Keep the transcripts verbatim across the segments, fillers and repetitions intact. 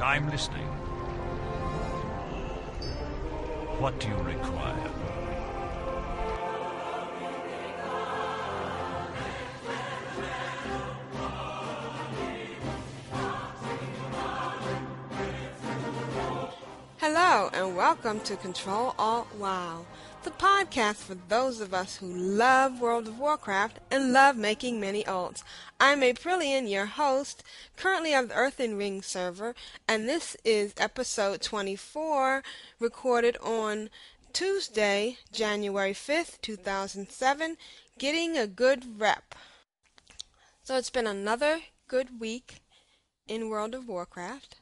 I'm listening. What do you require? Hello and welcome to Control All Wow, the podcast for those of us who love World of Warcraft and love making many alts. I'm Aprillian, your host, currently of the Earthen Ring server, and this is episode twenty-four, recorded on Tuesday, January fifth, two thousand seven, Getting a Good Rep. So it's been another good week in World of Warcraft.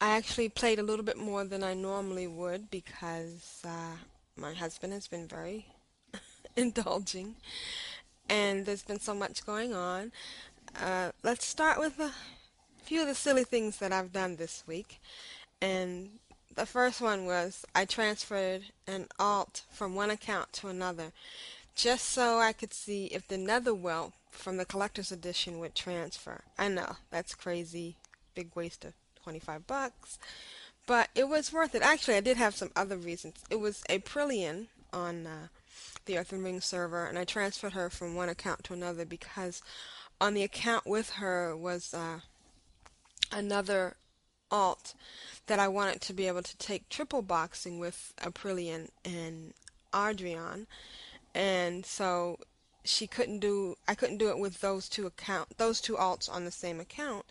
I actually played a little bit more than I normally would because uh, my husband has been very indulging, and there's been so much going on. Uh, let's start with a few of the silly things that I've done this week. And the first one was I transferred an alt from one account to another just so I could see if the Netherwelp from the Collector's Edition would transfer. I know, that's crazy, big waste of twenty-five bucks, but it was worth it. Actually, I did have some other reasons. It was Aprillian on uh, the Earthen Ring server, and I transferred her from one account to another because on the account with her was uh, another alt that I wanted to be able to take triple boxing with Aprillian and Ardrion, and so she couldn't do. I couldn't do it with those two account, those two alts on the same account.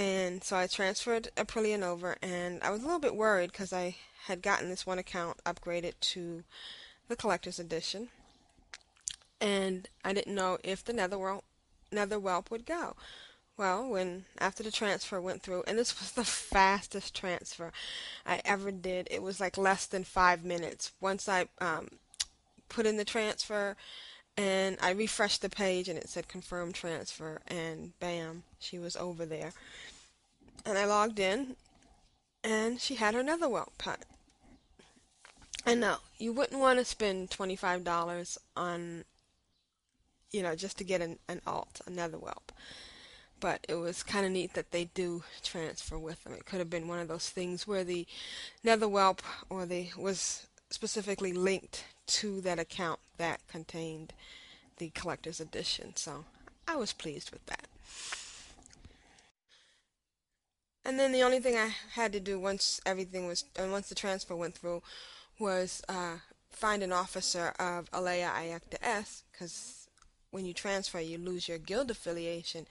And so I transferred Aprillian over, and I was a little bit worried because I had gotten this one account upgraded to the Collector's Edition, and I didn't know if the Netherwelp, Netherwelp would go. Well, when after the transfer went through, and this was the fastest transfer I ever did. It was like less than five minutes. Once I um, put in the transfer, and I refreshed the page, and it said confirm transfer, and bam, she was over there. And I logged in, and she had her Netherwelp putt. I know, you wouldn't want to spend twenty-five dollars on, you know, just to get an, an alt, a Netherwelp. But it was kind of neat that they do transfer with them. It could have been one of those things where the Netherwelp or the, was specifically linked to that account that contained the Collector's Edition, so I was pleased with that. And then the only thing I had to do once everything was, and once the transfer went through, was uh, find an officer of Alea Iacta Est, because when you transfer, you lose your guild affiliation.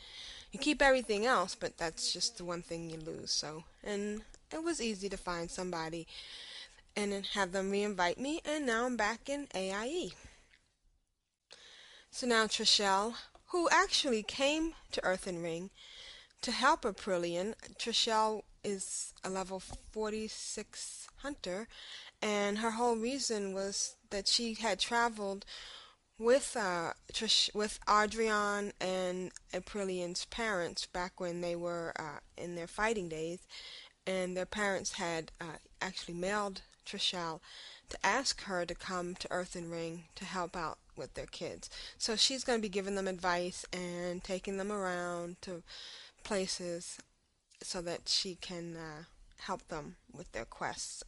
You keep everything else, but that's just the one thing you lose. So, and it was easy to find somebody and then have them re-invite me, and now I'm back in A I E. So now Trishel, who actually came to Earthen Ring to help Aprillian. Trishel is a level forty-six hunter, and her whole reason was that she had traveled with uh, Trish, with Ardrion and Aprillian's parents back when they were uh, in their fighting days, and their parents had uh, actually mailed Trishel to ask her to come to Earthen Ring to help out with their kids. So she's going to be giving them advice and taking them around to places so that she can uh, help them with their quests.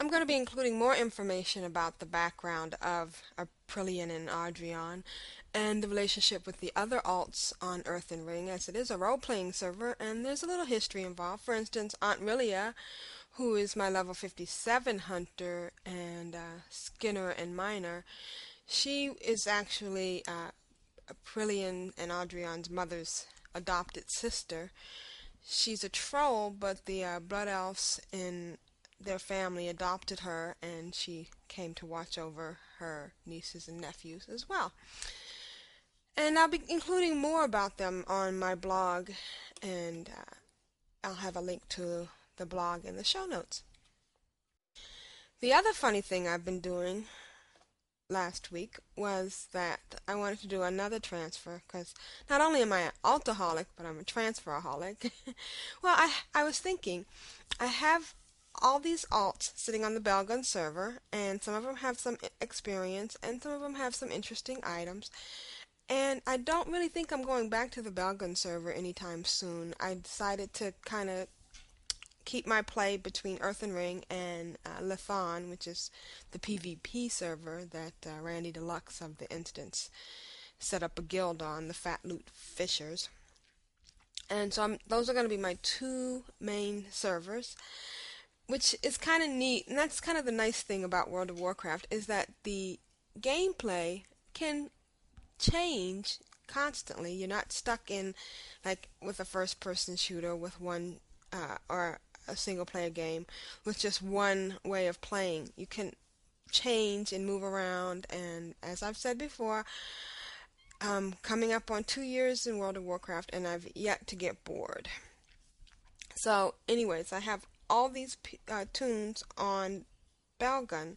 I'm going to be including more information about the background of Aprillian and Ardrion and the relationship with the other alts on Earthen Ring, as it is a role-playing server and there's a little history involved. For instance, Aunt Rillia, who is my level fifty-seven hunter and uh, Skinner and Miner, she is actually uh, Aprillian and Ardrion's mother's adopted sister. She's a troll, but the uh, blood elves in their family adopted her, and she came to watch over her nieces and nephews as well. And I'll be including more about them on my blog, and uh, I'll have a link to the blog in the show notes. The other funny thing I've been doing last week was that I wanted to do another transfer, because not only am I an altaholic, but I'm a transferaholic. Well, I, I was thinking, I have all these alts sitting on the Baelgun server, and some of them have some experience, and some of them have some interesting items, And I don't really think I'm going back to the Baelgun server anytime soon. I decided to kind of keep my play between Earthen Ring and uh, Lethon, which is the PvP server that uh, Randy Deluxe of the instance set up a guild on, the Fat Loot Fishers. And so I'm, those are going to be my two main servers, which is kind of neat. And that's kind of the nice thing about World of Warcraft, is that the gameplay can change constantly. You're not stuck in, like, with a first-person shooter with one uh, or a single-player game with just one way of playing. You can change and move around, and as I've said before, um, coming up on two years in World of Warcraft, and I've yet to get bored. So, anyways, I have all these uh, tunes on Baelgun,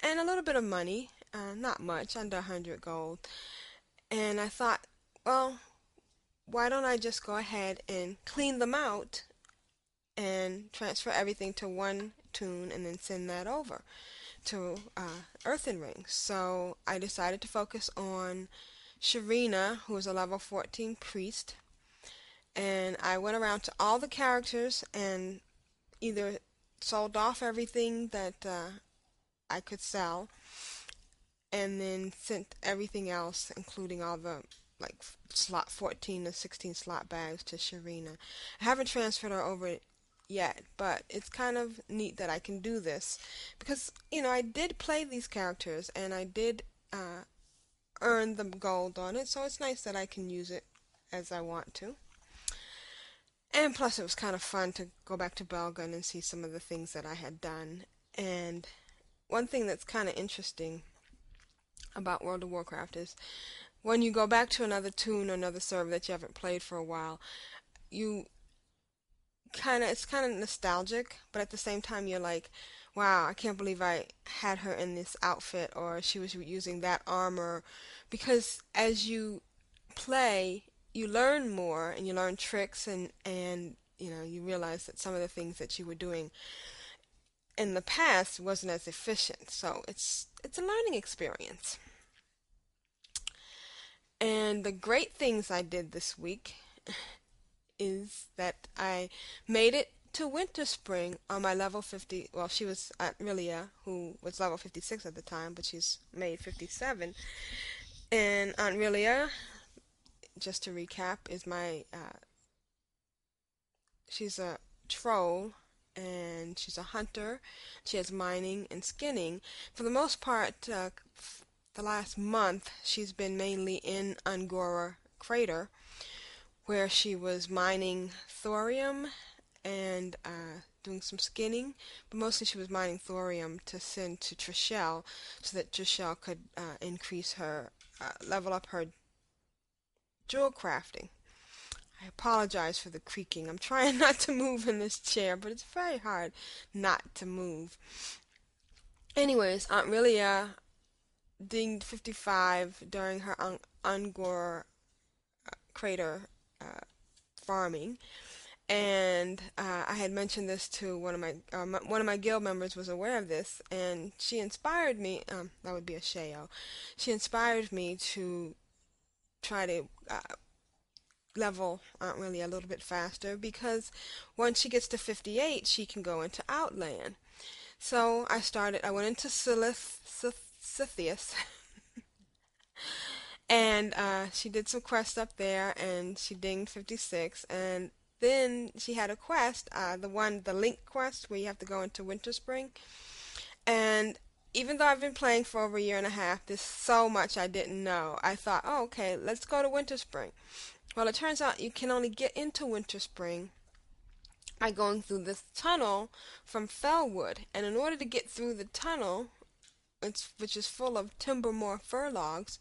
and a little bit of money, uh, not much, under one hundred gold, and I thought, well, why don't I just go ahead and clean them out and transfer everything to one tune and then send that over to uh, Earthen Ring. So I decided to focus on Sherrinna, who is a level fourteen priest, and I went around to all the characters and either sold off everything that uh, I could sell, and then sent everything else, including all the like slot fourteen or sixteen slot bags, to Sherrinna. I haven't transferred her over yet, but it's kind of neat that I can do this, because, you know, I did play these characters and I did uh, earn the gold on it, so it's nice that I can use it as I want to. And plus, it was kind of fun to go back to Baelgun and see some of the things that I had done. And one thing that's kind of interesting about World of Warcraft is when you go back to another tune or another server that you haven't played for a while, you kind of, it's kind of nostalgic, but at the same time you're like, wow, I can't believe I had her in this outfit, or she was using that armor, because as you play, you learn more and you learn tricks, and and you know, you realize that some of the things that you were doing in the past wasn't as efficient. So it's it's a learning experience. And the great things I did this week is that I made it to Winterspring on my level fifty. Well, she was Aunt Rillia, who was level fifty-six at the time, but she's made fifty-seven. And Aunt Rillia, just to recap, is my uh, she's a troll, and she's a hunter. She has mining and skinning. For the most part, uh, the last month, she's been mainly in Un'Goro Crater, where she was mining thorium and uh, doing some skinning. But mostly she was mining thorium to send to Trishel, so that Trishel could uh, increase her, uh, level up her jewel crafting. I apologize for the creaking. I'm trying not to move in this chair, but it's very hard not to move. Anyways, Aunt Rillia dinged fifty-five during her un Un'Goro Crater uh, farming, and uh, I had mentioned this to one of my, uh, my one of my guild members was aware of this, and she inspired me. Um, that would be Ashayo. She inspired me to try to Uh, level Aunt Rillia a little bit faster, because once she gets to fifty-eight, she can go into Outland. So I started, I went into Scythias, and uh, she did some quests up there, and she dinged fifty-six, and then she had a quest, uh, the one, the Link quest, where you have to go into Winterspring. And even though I've been playing for over a year and a half, there's so much I didn't know. I thought, oh, okay, let's go to Winterspring. Well, it turns out you can only get into Winterspring by going through this tunnel from Fellwood. And in order to get through the tunnel, it's, which is full of Timbermore furlogs,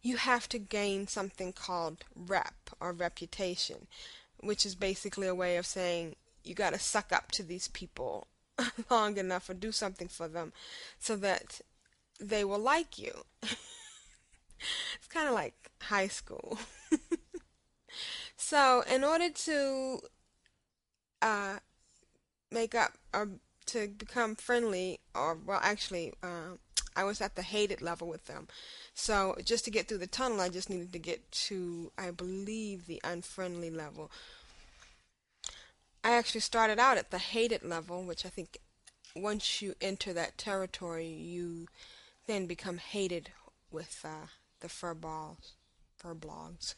you have to gain something called rep, or reputation, which is basically a way of saying you got to suck up to these people long enough, or do something for them so that they will like you. It's kind of like high school. So in order to uh, make up, or to become friendly, or well, actually, uh, I was at the hated level with them. So just to get through the tunnel, I just needed to get to, I believe, the unfriendly level. I actually started out at the hated level, which I think once you enter that territory, you then become hated with uh, the furballs, furblogs.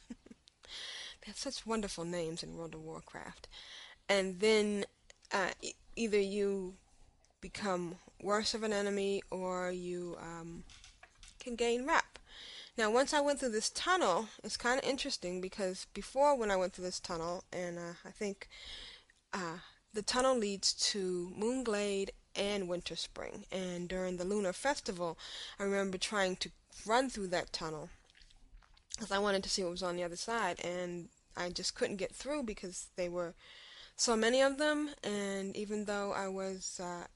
That's such wonderful names in World of Warcraft. And then uh, e either you become worse of an enemy or you um, can gain rep. Now, once I went through this tunnel, it's kind of interesting because before when I went through this tunnel, and uh, I think uh, the tunnel leads to Moonglade and Winterspring. And during the Lunar Festival, I remember trying to run through that tunnel because I wanted to see what was on the other side, and I just couldn't get through because they were so many of them, and even though I was uh,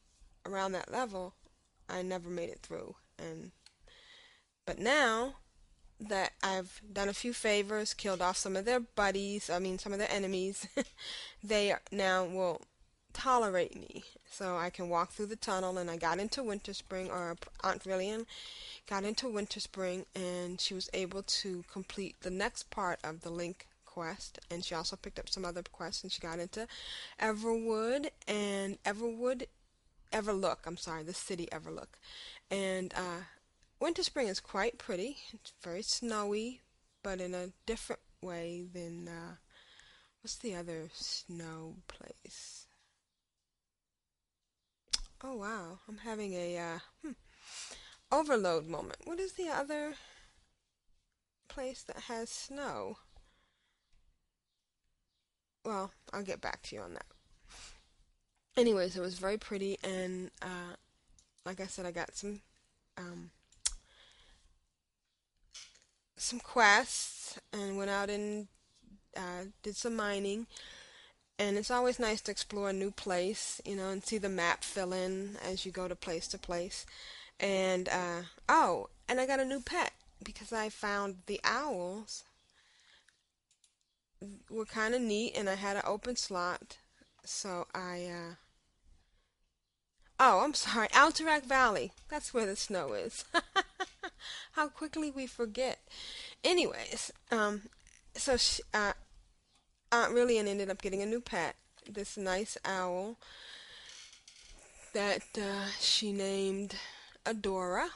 around that level, I never made it through. And but now that I've done a few favors, killed off some of their buddies, I mean some of their enemies, they now will tolerate me, so I can walk through the tunnel. And I got into Winterspring, or Aunt Rillia got into Winterspring, and she was able to complete the next part of the Link quest, and she also picked up some other quests, and she got into Everwood and Everwood Everlook, I'm sorry, the city Everlook. And uh, Winterspring is quite pretty. It's very snowy, but in a different way than uh, what's the other snow place? Oh wow, I'm having a uh, hmm, overload moment. What is the other place that has snow? Well, I'll get back to you on that. Anyways, it was very pretty, and uh, like I said, I got some um, some quests and went out and uh, did some mining. And it's always nice to explore a new place, you know, and see the map fill in as you go to place to place. And uh, oh, and I got a new pet because I found the owls were kind of neat, and I had an open slot, so I, uh, oh, I'm sorry, Alterac Valley, that's where the snow is. How quickly we forget. Anyways, um, so she, uh, Aunt Rillian ended up getting a new pet, this nice owl that uh, she named Adora,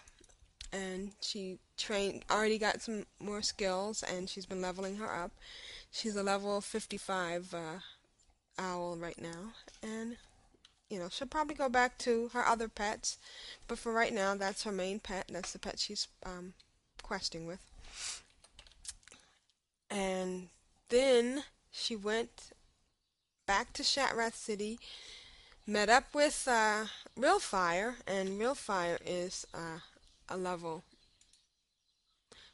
and she trained, already got some more skills, and she's been leveling her up. She's a level fifty-five uh, owl right now, and you know she'll probably go back to her other pets, but for right now that's her main pet, and that's the pet she's um, questing with. And then she went back to Shatrath City, met up with uh, Real Fire, and Real Fire is uh, a level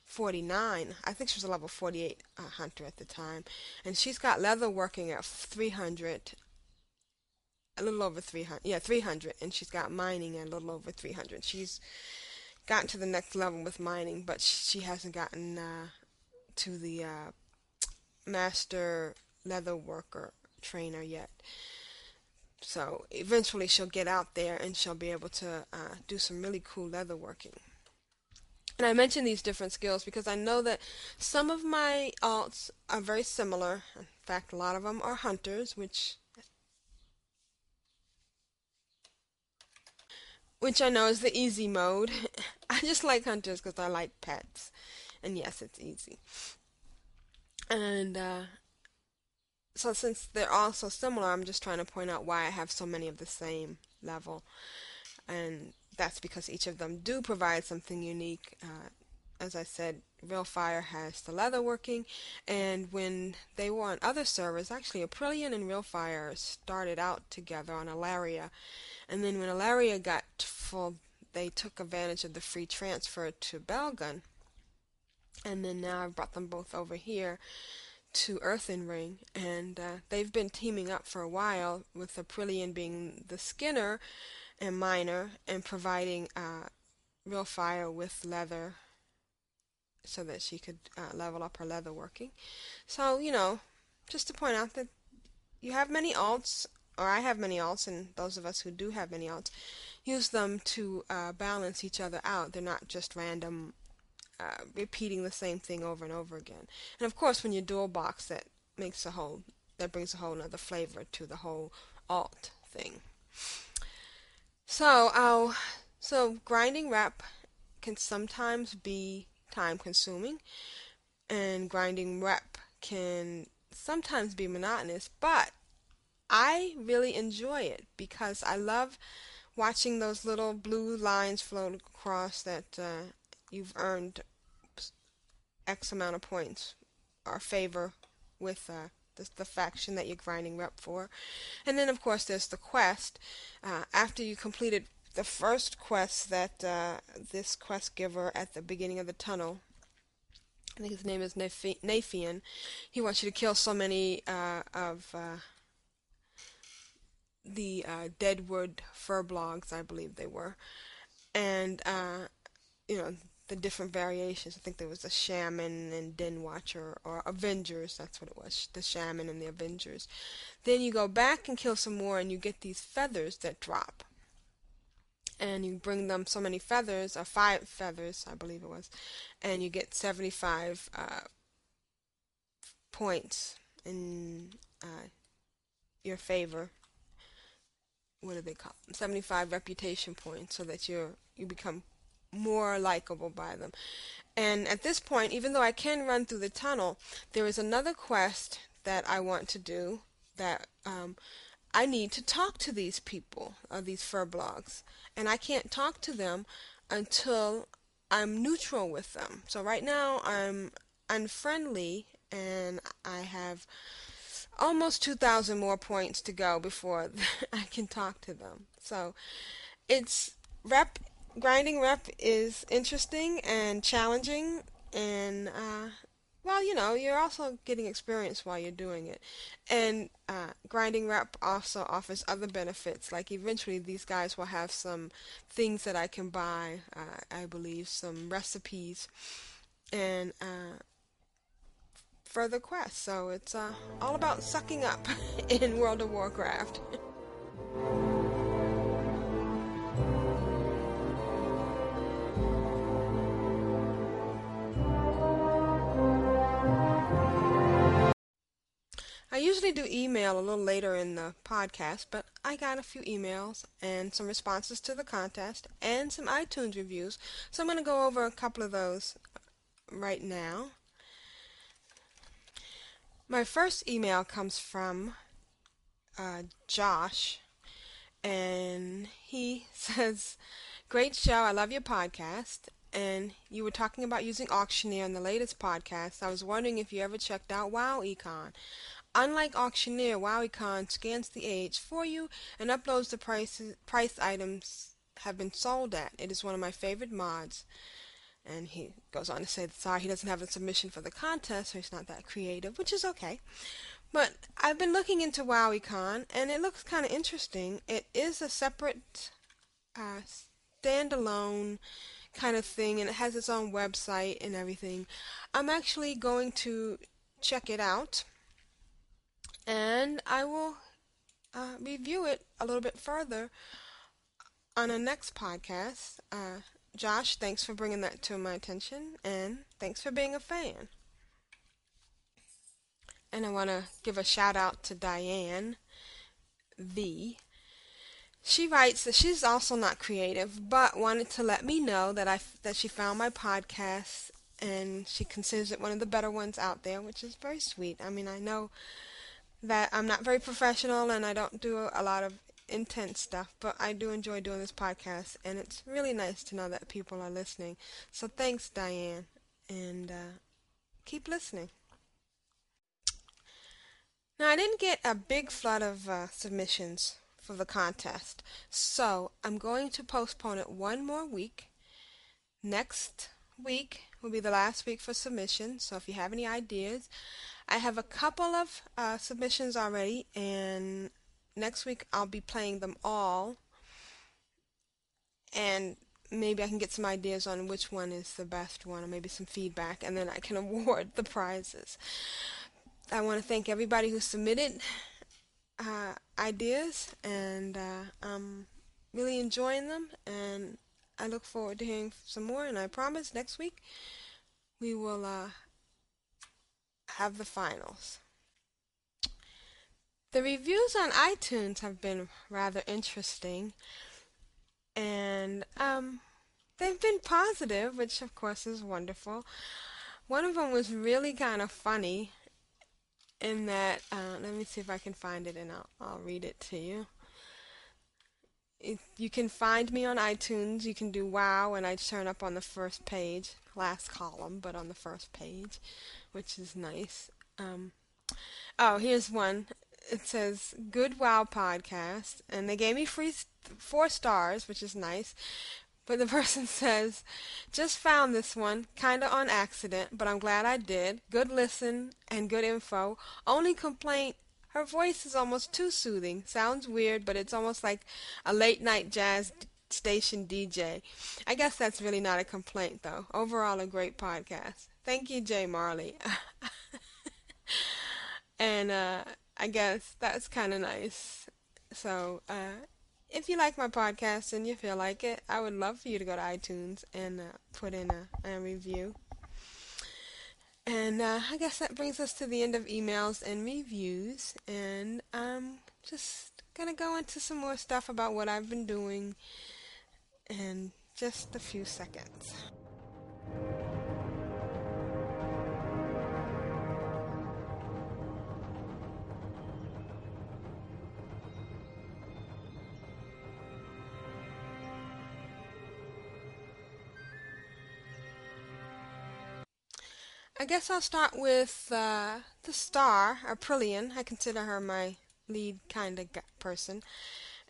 forty-nine. I think she was a level forty-eight uh, hunter at the time, and she's got leather working at three hundred, a little over three hundred, yeah, three hundred, and she's got mining at a little over three hundred. She's gotten to the next level with mining, but she hasn't gotten uh, to the uh, master leather worker trainer yet, so eventually she'll get out there and she'll be able to uh, do some really cool leather working. And I mention these different skills because I know that some of my alts are very similar. In fact, a lot of them are hunters, which which I know is the easy mode. I just like hunters because I like pets. And yes, it's easy. And uh, so since they're all so similar, I'm just trying to point out why I have so many of the same level. And that's because each of them do provide something unique. Uh, as I said, Real Fire has the leather working, and when they were on other servers, actually Aprillian and Real Fire started out together on Alaria, and then when Alaria got full, they took advantage of the free transfer to Baelgun, and then now I've brought them both over here to Earthen Ring, and uh, they've been teaming up for a while, with Aprillian being the skinner and miner, and providing uh, Real Fire with leather so that she could uh, level up her leather working. So, you know, just to point out that you have many alts, or I have many alts, and those of us who do have many alts, use them to uh, balance each other out. They're not just random, uh, repeating the same thing over and over again. And of course, when you dual box, that makes a whole, that brings a whole nother flavor to the whole alt thing. So, I'll, so grinding rep can sometimes be time-consuming, and grinding rep can sometimes be monotonous, but I really enjoy it because I love watching those little blue lines float across that uh, you've earned X amount of points or favor with uh, the, the faction that you're grinding rep for. And then, of course, there's the quest. Uh, after you completed the first quest that uh, this quest giver at the beginning of the tunnel, I think his name is Nephian, he wants you to kill so many uh, of uh, the uh, Deadwood Furblogs, I believe they were, and uh, you know, the different variations. I think there was a Shaman and Den Watcher, or Avengers, that's what it was, the Shaman and the Avengers. Then you go back and kill some more, and you get these feathers that drop, and you bring them so many feathers, or five feathers, I believe it was, and you get seventy-five uh, points in uh, your favor. What do they call them? seventy-five reputation points, so that you're, you become more likable by them. And at this point, even though I can run through the tunnel, there is another quest that I want to do that um, I need to talk to these people, or these furblogs, and I can't talk to them until I'm neutral with them. So right now I'm unfriendly, and I have almost two thousand more points to go before I can talk to them. So it's rep, grinding rep is interesting and challenging, and uh, well, you know, you're also getting experience while you're doing it. And uh, grinding rep also offers other benefits, like eventually these guys will have some things that I can buy, uh, I believe, some recipes, and uh, further quests. So it's uh, all about sucking up in World of Warcraft. I usually do email a little later in the podcast, but I got a few emails and some responses to the contest and some iTunes reviews, so I'm going to go over a couple of those right now. My first email comes from uh, Josh, and he says, "Great show, I love your podcast, and you were talking about using Auctioneer in the latest podcast. I was wondering if you ever checked out WoWEcon. Unlike Auctioneer, WoWEcon scans the age for you and uploads the prices, price items have been sold at. It is one of my favorite mods." And he goes on to say that, sorry, he doesn't have a submission for the contest, so he's not that creative, which is okay. But I've been looking into WoWEcon, and it looks kind of interesting. It is a separate, uh, standalone kind of thing, and it has its own website and everything. I'm actually going to check it out, and I will uh, review it a little bit further on our next podcast. Uh, Josh, thanks for bringing that to my attention, and thanks for being a fan. And I want to give a shout out to Diane V. She writes that she's also not creative, but wanted to let me know that I that she found my podcast, and she considers it one of the better ones out there, which is very sweet. I mean, I know that I'm not very professional, and I don't do a lot of intense stuff, but I do enjoy doing this podcast, and it's really nice to know that people are listening. So thanks, Diane, and uh, keep listening. Now, I didn't get a big flood of uh, submissions for the contest, so I'm going to postpone it one more week. Next week will be the last week for submissions, so if you have any ideas, I have a couple of uh, submissions already, and next week I'll be playing them all, and maybe I can get some ideas on which one is the best one, or maybe some feedback, and then I can award the prizes. I want to thank everybody who submitted uh, ideas, and uh, I'm really enjoying them, and I look forward to hearing some more, and I promise next week we will uh, have the finals. The reviews on iTunes have been rather interesting, and um, they've been positive, which of course is wonderful. One of them was really kind of funny in that, uh, let me see if I can find it and I'll, I'll read it to you. It, you can find me on iTunes, you can do WoW, and I turn up on the first page, last column, but on the first page, which is nice. Um, oh, here's one. It says, "Good WoW podcast," and they gave me free four stars, which is nice. But the person says, "Just found this one, kinda on accident, but I'm glad I did. Good listen and good info. Only complaint, her voice is almost too soothing. Sounds weird, but it's almost like a late night jazz station D J. I guess that's really not a complaint, though. Overall, a great podcast. Thank you, Jay Marley." And, uh... I guess that's kind of nice. So, uh, if you like my podcast and you feel like it, I would love for you to go to iTunes and uh, put in a, a review. And uh, I guess that brings us to the end of emails and reviews. And I'm just going to go into some more stuff about what I've been doing in just a few seconds. I guess I'll start with uh, the star, Aprillian. I consider her my lead kind of person.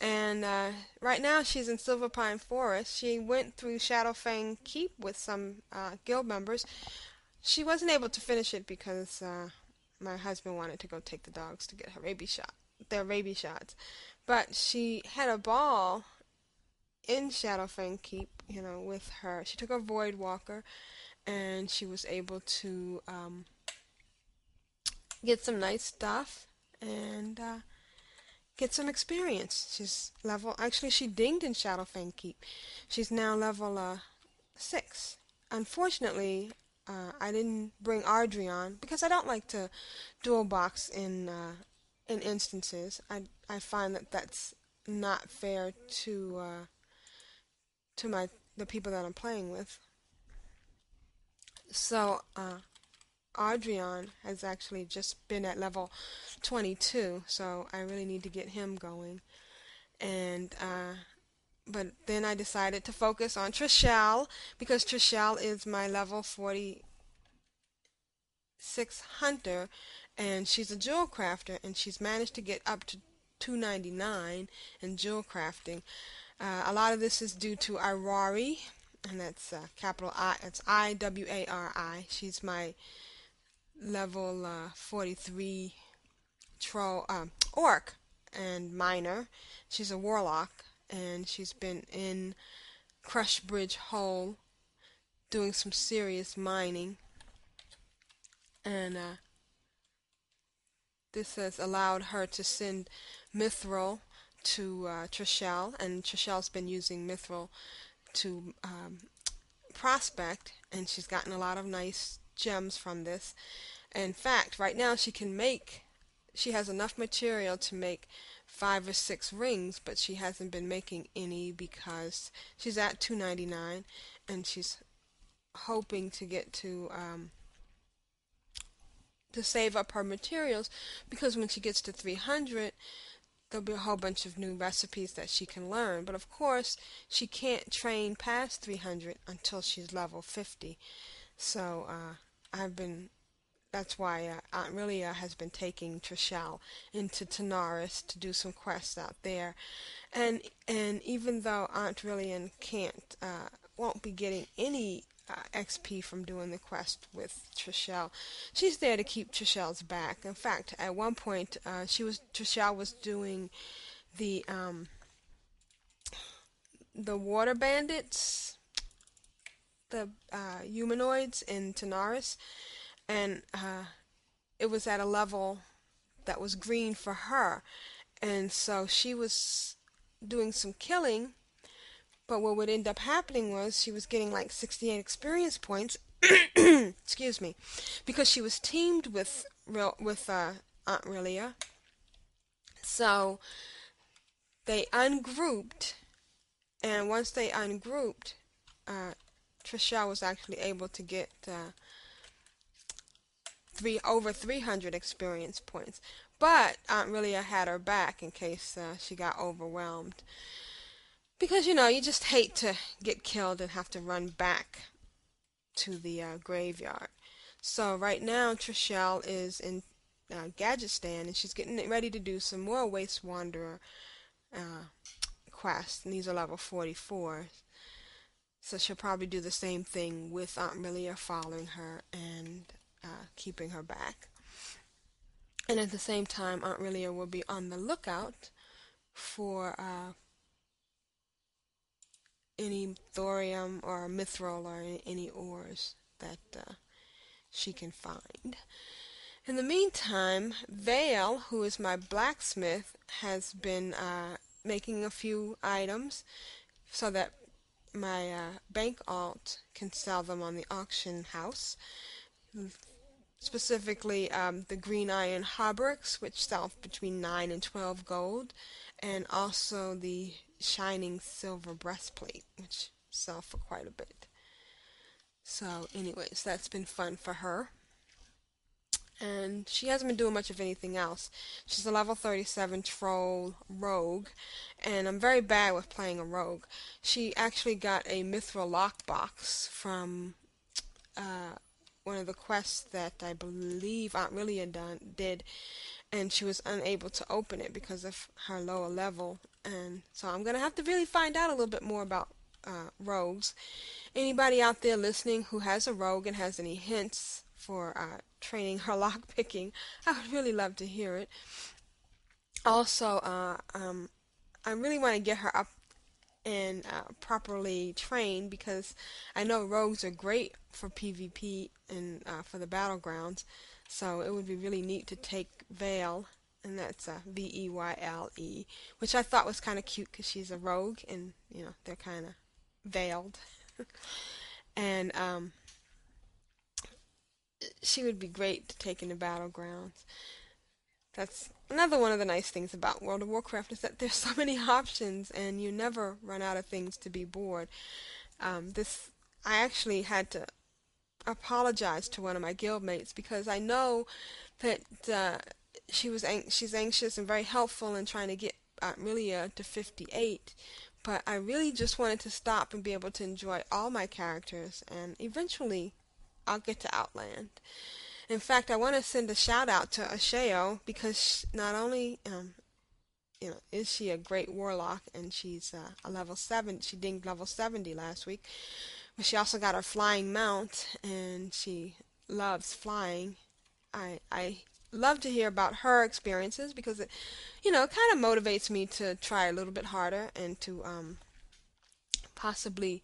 And uh, right now she's in Silverpine Forest. She went through Shadowfang Keep with some uh, guild members. She wasn't able to finish it because uh, my husband wanted to go take the dogs to get her rabies shot, their rabies shots. But she had a ball in Shadowfang Keep, you know, with her. She took a Void Walker, and she was able to um, get some nice stuff and uh, get some experience. She's level, actually she dinged in Shadowfang Keep. She's now level uh, six. Unfortunately, uh, I didn't bring Ardrion because I don't like to dual box in uh, in instances. I, I find that that's not fair to uh, to my the people that I'm playing with. So, uh, Ardrion has actually just been at level twenty-two, so I really need to get him going. And, uh, but then I decided to focus on Trishel, because Trishel is my level forty-six hunter, and she's a jewel crafter, and she's managed to get up to two ninety-nine in jewel crafting. Uh, a lot of this is due to Iwari. And that's uh, capital I, that's I W A R I. She's my level uh, forty-three troll, um, orc and miner. She's a warlock, and she's been in Crushbridge Hole doing some serious mining. And uh, this has allowed her to send mithril to uh, Trishel, and Trishel's been using mithril to um, prospect, and she's gotten a lot of nice gems from this. In fact, right now she can make, she has enough material to make five or six rings, but she hasn't been making any because she's at two ninety-nine, and she's hoping to get to um, to save up her materials, because when she gets to three hundred, there'll be a whole bunch of new recipes that she can learn. But of course, she can't train past three hundred until she's level fifty. So, uh, I've been, that's why uh, Aunt Rillia has been taking Trishel into Tenaris to do some quests out there. And and even though Aunt Rillia can't, uh, won't be getting any uh, X P from doing the quest with Trishel, she's there to keep Trishel's back. In fact, at one point, uh, she was Trishel was doing the um, the water bandits, the uh, humanoids in Tenaris, and uh, it was at a level that was green for her, and so she was doing some killing, but what would end up happening was she was getting like sixty-eight experience points, excuse me, because she was teamed with real with uh, Aunt Rillia. So they ungrouped, and once they ungrouped, uh, Trishel was actually able to get uh, three over three hundred experience points. But Aunt Rillia had her back in case uh, she got overwhelmed. Because, you know, you just hate to get killed and have to run back to the uh, graveyard. So right now Trishel is in uh, Gadget Stand, and she's getting ready to do some more Waste Wanderer uh, quests. And these are level forty-four. So she'll probably do the same thing with Aunt Rillia following her and uh, keeping her back. And at the same time, Aunt Rillia will be on the lookout for uh, any thorium or mithril or any ores that uh, she can find. In the meantime, Veyle, who is my blacksmith, has been uh, making a few items so that my uh, bank alt can sell them on the auction house. Specifically, um, the green iron hauberks, which sell between nine and twelve gold, and also the shining silver breastplate, which sell for quite a bit. So, anyways, that's been fun for her. And she hasn't been doing much of anything else. She's a level thirty-seven troll rogue, and I'm very bad with playing a rogue. She actually got a mithril lockbox from Uh, one of the quests that I believe Aunt Rillia done, did, and she was unable to open it because of her lower level. And so I'm going to have to really find out a little bit more about uh, rogues. Anybody out there listening who has a rogue and has any hints for uh, training her lockpicking, I would really love to hear it. Also, uh, um, I really want to get her up and uh, properly trained, because I know rogues are great for PvP and uh, for the battlegrounds, so it would be really neat to take Veyle, and that's uh, V E Y L E, which I thought was kind of cute because she's a rogue and, you know, they're kind of veiled. And um, she would be great to take in the battlegrounds. That's another one of the nice things about World of Warcraft, is that there's so many options and you never run out of things to be bored. Um, this I actually had to apologize to one of my guildmates, because I know that uh, she was ang she's anxious and very helpful in trying to get Aunt Rillia to fifty-eight, but I really just wanted to stop and be able to enjoy all my characters, and eventually I'll get to Outland. In fact, I want to send a shout out to Ashayo, because not only um, you know, is she a great warlock, and she's uh, a level seven. She dinged level seventy last week, but she also got her flying mount, and she loves flying. I I love to hear about her experiences, because it, you know, kind of motivates me to try a little bit harder and to um, possibly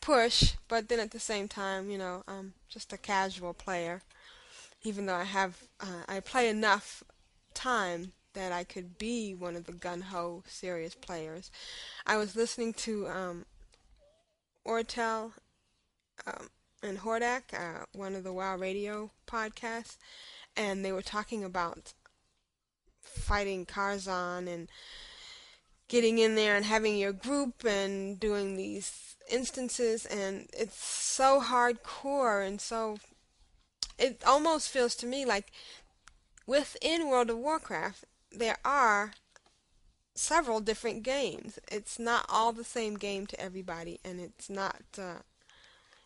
push. But then at the same time, you know, I'm just a casual player. Even though I have, uh, I play enough time that I could be one of the gun-ho serious players. I was listening to um, Ortel um, and Hordak, uh, one of the WoW radio podcasts, and they were talking about fighting Karazhan and getting in there and having your group and doing these instances, and it's so hardcore and so. It almost feels to me like within World of Warcraft there are several different games. It's not all the same game to everybody, and it's not uh,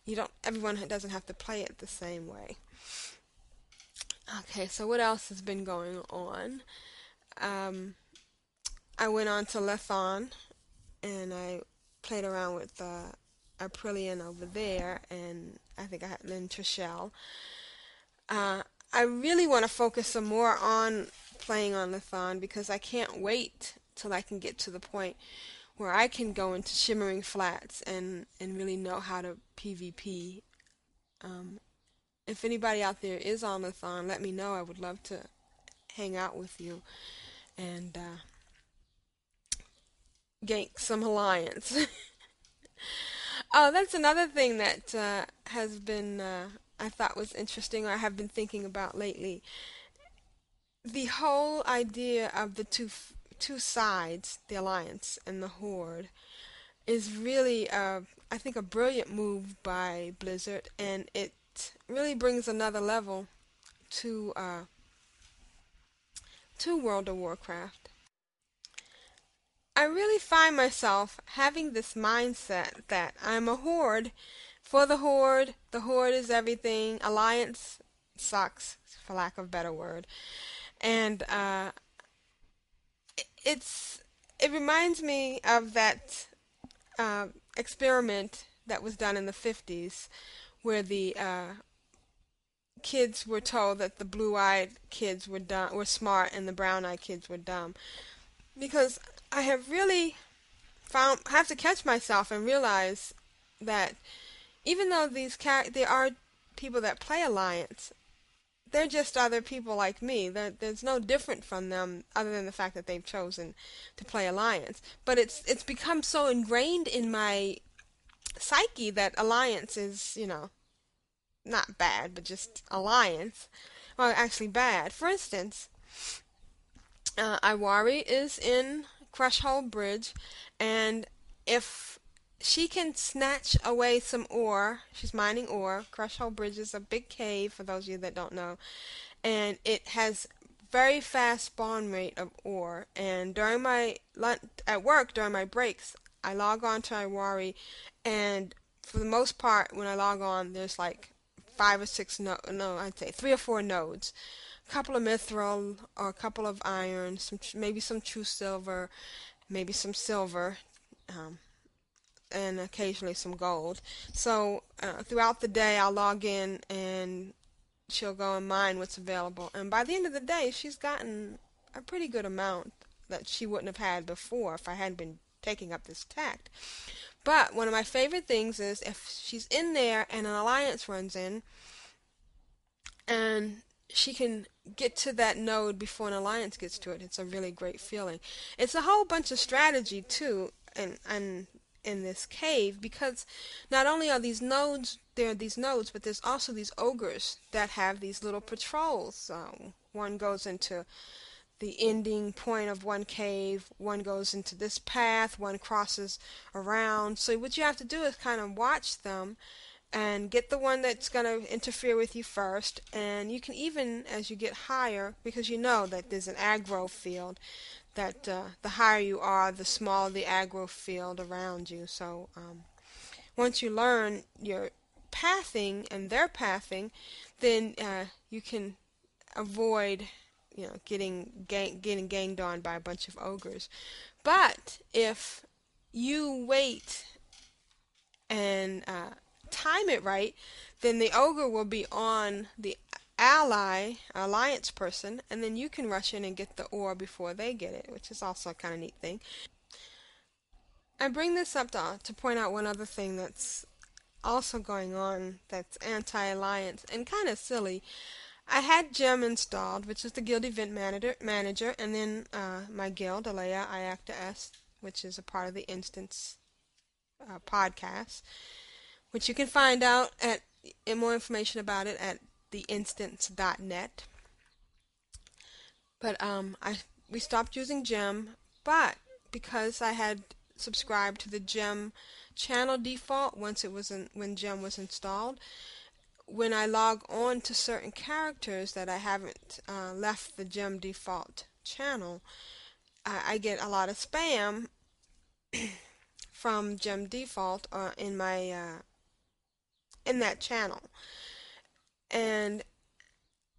you don't everyone doesn't have to play it the same way. Okay, so what else has been going on? Um, I went on to Lethon and I played around with uh, Aprillian over there, and I think I had Lynn Trishel. Uh, I really want to focus some more on playing on Lethon, because I can't wait till I can get to the point where I can go into Shimmering Flats and, and really know how to PvP. Um, if anybody out there is on Lethon, let me know. I would love to hang out with you and uh, gank some alliance. Oh, that's another thing that uh, has been, uh, I thought was interesting, or I have been thinking about lately. The whole idea of the two f two sides, the Alliance and the Horde, is really, uh, I think, a brilliant move by Blizzard, and it really brings another level to uh, to World of Warcraft. I really find myself having this mindset that I'm a Horde for the Horde, the Horde is everything, Alliance sucks, for lack of a better word. And uh, it's it reminds me of that uh, experiment that was done in the fifties, where the uh, kids were told that the blue-eyed kids were dumb, were smart, and the brown-eyed kids were dumb. Because I have really found, I have to catch myself and realize that even though these char- there are people that play Alliance, they're just other people like me. They're, there's no different from them other than the fact that they've chosen to play Alliance. But it's it's become so ingrained in my psyche that Alliance is, you know, not bad, but just Alliance. Well, actually bad. For instance, uh, Iwari is in Crushbridge Hole, and if she can snatch away some ore, she's mining ore. Crushbridge Hole is a big cave, for those of you that don't know, and it has very fast spawn rate of ore. And during my lunch at work, during my breaks, I log on to Iwari, and for the most part, when I log on, there's like five or six no, no, I'd say three or four nodes, a couple of mithril or a couple of iron, some maybe some true silver, maybe some silver. Um, and occasionally some gold. So uh, throughout the day I'll log in and she'll go and mine what's available, and by the end of the day she's gotten a pretty good amount that she wouldn't have had before if I hadn't been taking up this tact. But one of my favorite things is if she's in there and an alliance runs in and she can get to that node before an alliance gets to it, it's a really great feeling. It's a whole bunch of strategy too, and and in this cave, because not only are these nodes, there are these nodes, but there's also these ogres that have these little patrols. Um, one goes into the ending point of one cave, one goes into this path, one crosses around. So what you have to do is kind of watch them and get the one that's going to interfere with you first. And you can even, as you get higher, because you know that there's an aggro field, that uh, the higher you are, the smaller the aggro field around you. So um, once you learn your pathing and their pathing, then uh, you can avoid, you know, getting gang getting ganged on by a bunch of ogres. But if you wait and uh, time it right, then the ogre will be on the ally, alliance person, and then you can rush in and get the ore before they get it, which is also a kind of neat thing. I bring this up to, to point out one other thing that's also going on that's anti-alliance and kind of silly. I had Gem installed, which is the guild event manager, manager and then uh, my guild, Alea Iacta Est, which is a part of the Instance uh, podcast, which you can find out at, and more information about it at the instance dot net. But um, I we stopped using Gem, but because I had subscribed to the Gem channel default once it was in, when Gem was installed, when I log on to certain characters that I haven't uh, left the Gem default channel, I, I get a lot of spam from Gem default uh, in my uh, in that channel. And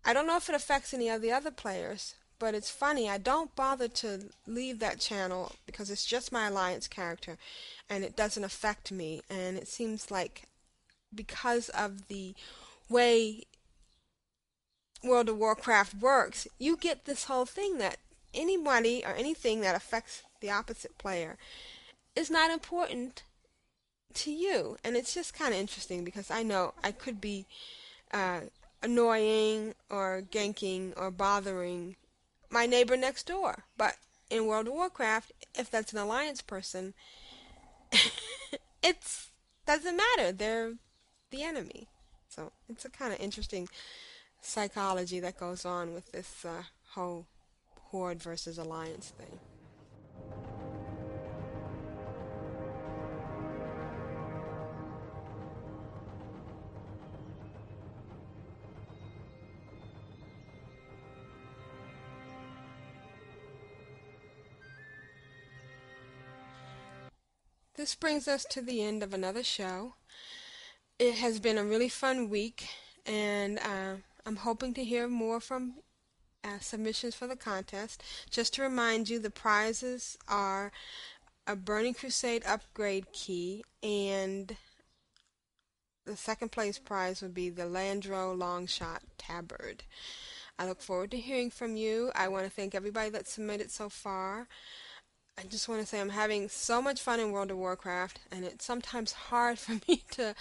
I don't know if it affects any of the other players, but it's funny, I don't bother to leave that channel because it's just my alliance character and it doesn't affect me. And it seems like because of the way World of Warcraft works, you get this whole thing that anybody or anything that affects the opposite player is not important to you. And it's just kind of interesting because I know I could be Uh, annoying or ganking or bothering my neighbor next door, but in World of Warcraft, if that's an Alliance person, it's doesn't matter. They're the enemy. So it's a kind of interesting psychology that goes on with this uh, whole Horde versus Alliance thing. This brings us to the end of another show. It has been a really fun week, and uh, I'm hoping to hear more from uh, submissions for the contest. Just to remind you, the prizes are a Burning Crusade upgrade key, and the second place prize would be the Landro Longshot Tabard. I look forward to hearing from you. I want to thank everybody that submitted so far. I just want to say I'm having so much fun in World of Warcraft, and it's sometimes hard for me to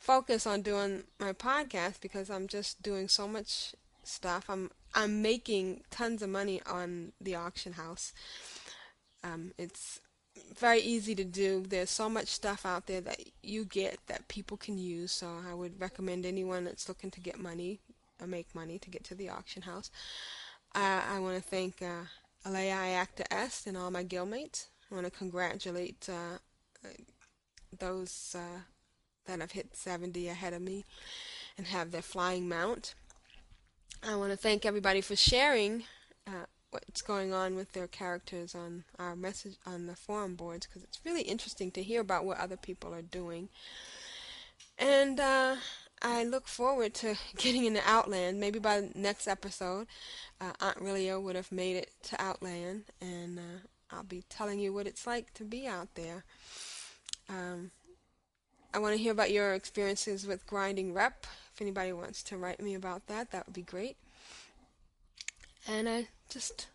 focus on doing my podcast because I'm just doing so much stuff. I'm I'm making tons of money on the auction house. Um, it's very easy to do. There's so much stuff out there that you get that people can use, so I would recommend anyone that's looking to get money or make money to get to the auction house. Uh, I want to thank... Uh, Alea Iacta Est and all my guildmates. I want to congratulate uh, those uh, that have hit seventy ahead of me and have their flying mount. I want to thank everybody for sharing uh, what's going on with their characters on our message on the forum boards, because it's really interesting to hear about what other people are doing. And uh, I look forward to getting into Outland. Maybe by the next episode, uh, Aunt Rillia would have made it to Outland, and uh, I'll be telling you what it's like to be out there. Um, I want to hear about your experiences with grinding rep. If anybody wants to write me about that, that would be great. And I just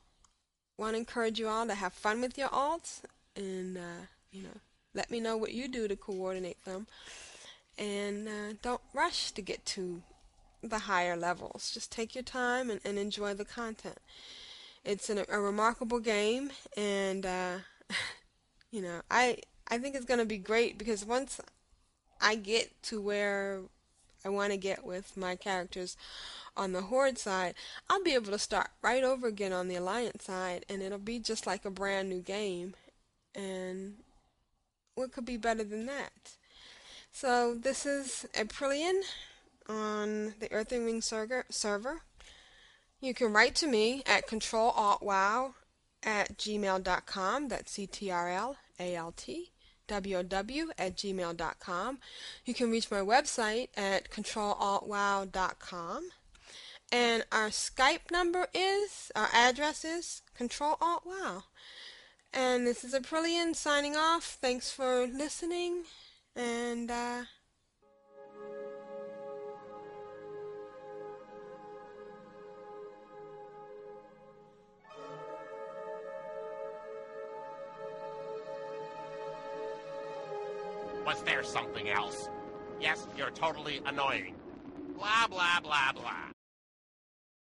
want to encourage you all to have fun with your alts, and uh, you know, let me know what you do to coordinate them. And uh, don't rush to get to the higher levels. Just take your time and, and enjoy the content. It's an, a remarkable game, and uh, you know, I I think it's going to be great, because once I get to where I want to get with my characters on the Horde side, I'll be able to start right over again on the Alliance side, and it'll be just like a brand new game. And what could be better than that? So this is Aprillian on the Earthen Ring server. You can write to me at control alt wow at gmail dot com. That's C T R L A L T W O W at gmail dot com. You can reach my website at control alt wow dot com. And our Skype number is, our address is control alt wow. And this is Aprillian signing off. Thanks for listening. And, uh, was there something else? Yes, you're totally annoying. Blah, blah, blah, blah.